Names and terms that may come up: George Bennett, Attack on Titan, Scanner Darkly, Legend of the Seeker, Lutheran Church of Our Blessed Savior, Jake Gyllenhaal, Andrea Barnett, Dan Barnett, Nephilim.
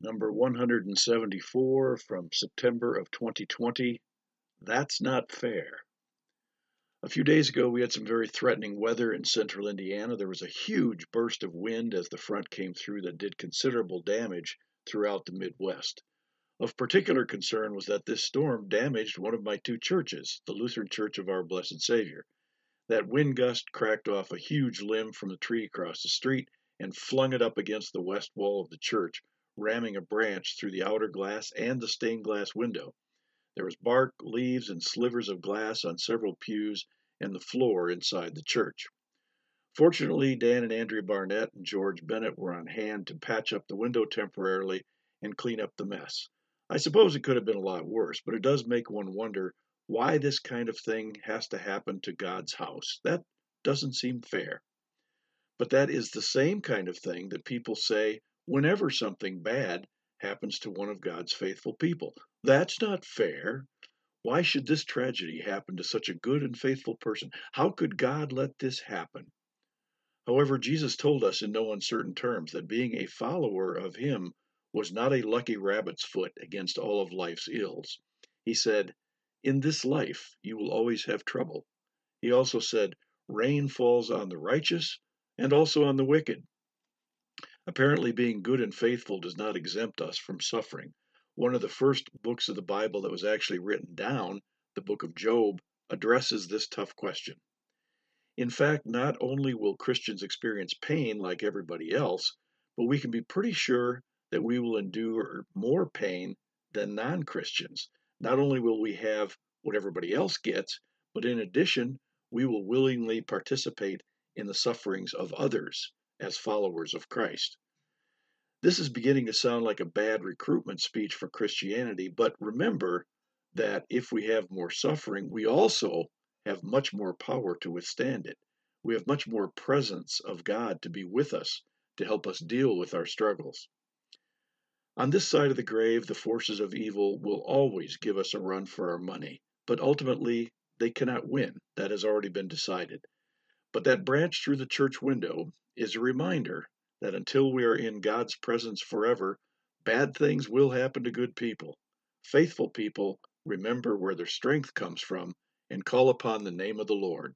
number 174 from September of 2020, That's Not Fair. A few days ago, we had some very threatening weather in central Indiana. There was a huge burst of wind as the front came through that did considerable damage throughout the Midwest. Of particular concern was that this storm damaged one of my two churches, the Lutheran Church of Our Blessed Savior. That wind gust cracked off a huge limb from the tree across the street and flung it up against the west wall of the church, ramming a branch through the outer glass and the stained glass window. There was bark, leaves, and slivers of glass on several pews and the floor inside the church. Fortunately, Dan and Andrea Barnett and George Bennett were on hand to patch up the window temporarily and clean up the mess. I suppose it could have been a lot worse, but it does make one wonder why this kind of thing has to happen to God's house. That doesn't seem fair. But that is the same kind of thing that people say whenever something bad happens to one of God's faithful people. That's not fair. Why should this tragedy happen to such a good and faithful person? How could God let this happen? However, Jesus told us in no uncertain terms that being a follower of him was not a lucky rabbit's foot against all of life's ills. He said, "In this life you will always have trouble." He also said, "Rain falls on the righteous and also on the wicked." Apparently, being good and faithful does not exempt us from suffering. One of the first books of the Bible that was actually written down, the book of Job, addresses this tough question. In fact, not only will Christians experience pain like everybody else, but we can be pretty sure that we will endure more pain than non-Christians. Not only will we have what everybody else gets, but in addition, we will willingly participate in the sufferings of others as followers of Christ. This is beginning to sound like a bad recruitment speech for Christianity, but remember that if we have more suffering, we also have much more power to withstand it. We have much more presence of God to be with us, to help us deal with our struggles. On this side of the grave, the forces of evil will always give us a run for our money, but ultimately they cannot win. That has already been decided. But that branch through the church window is a reminder that until we are in God's presence forever, bad things will happen to good people. Faithful people remember where their strength comes from and call upon the name of the Lord.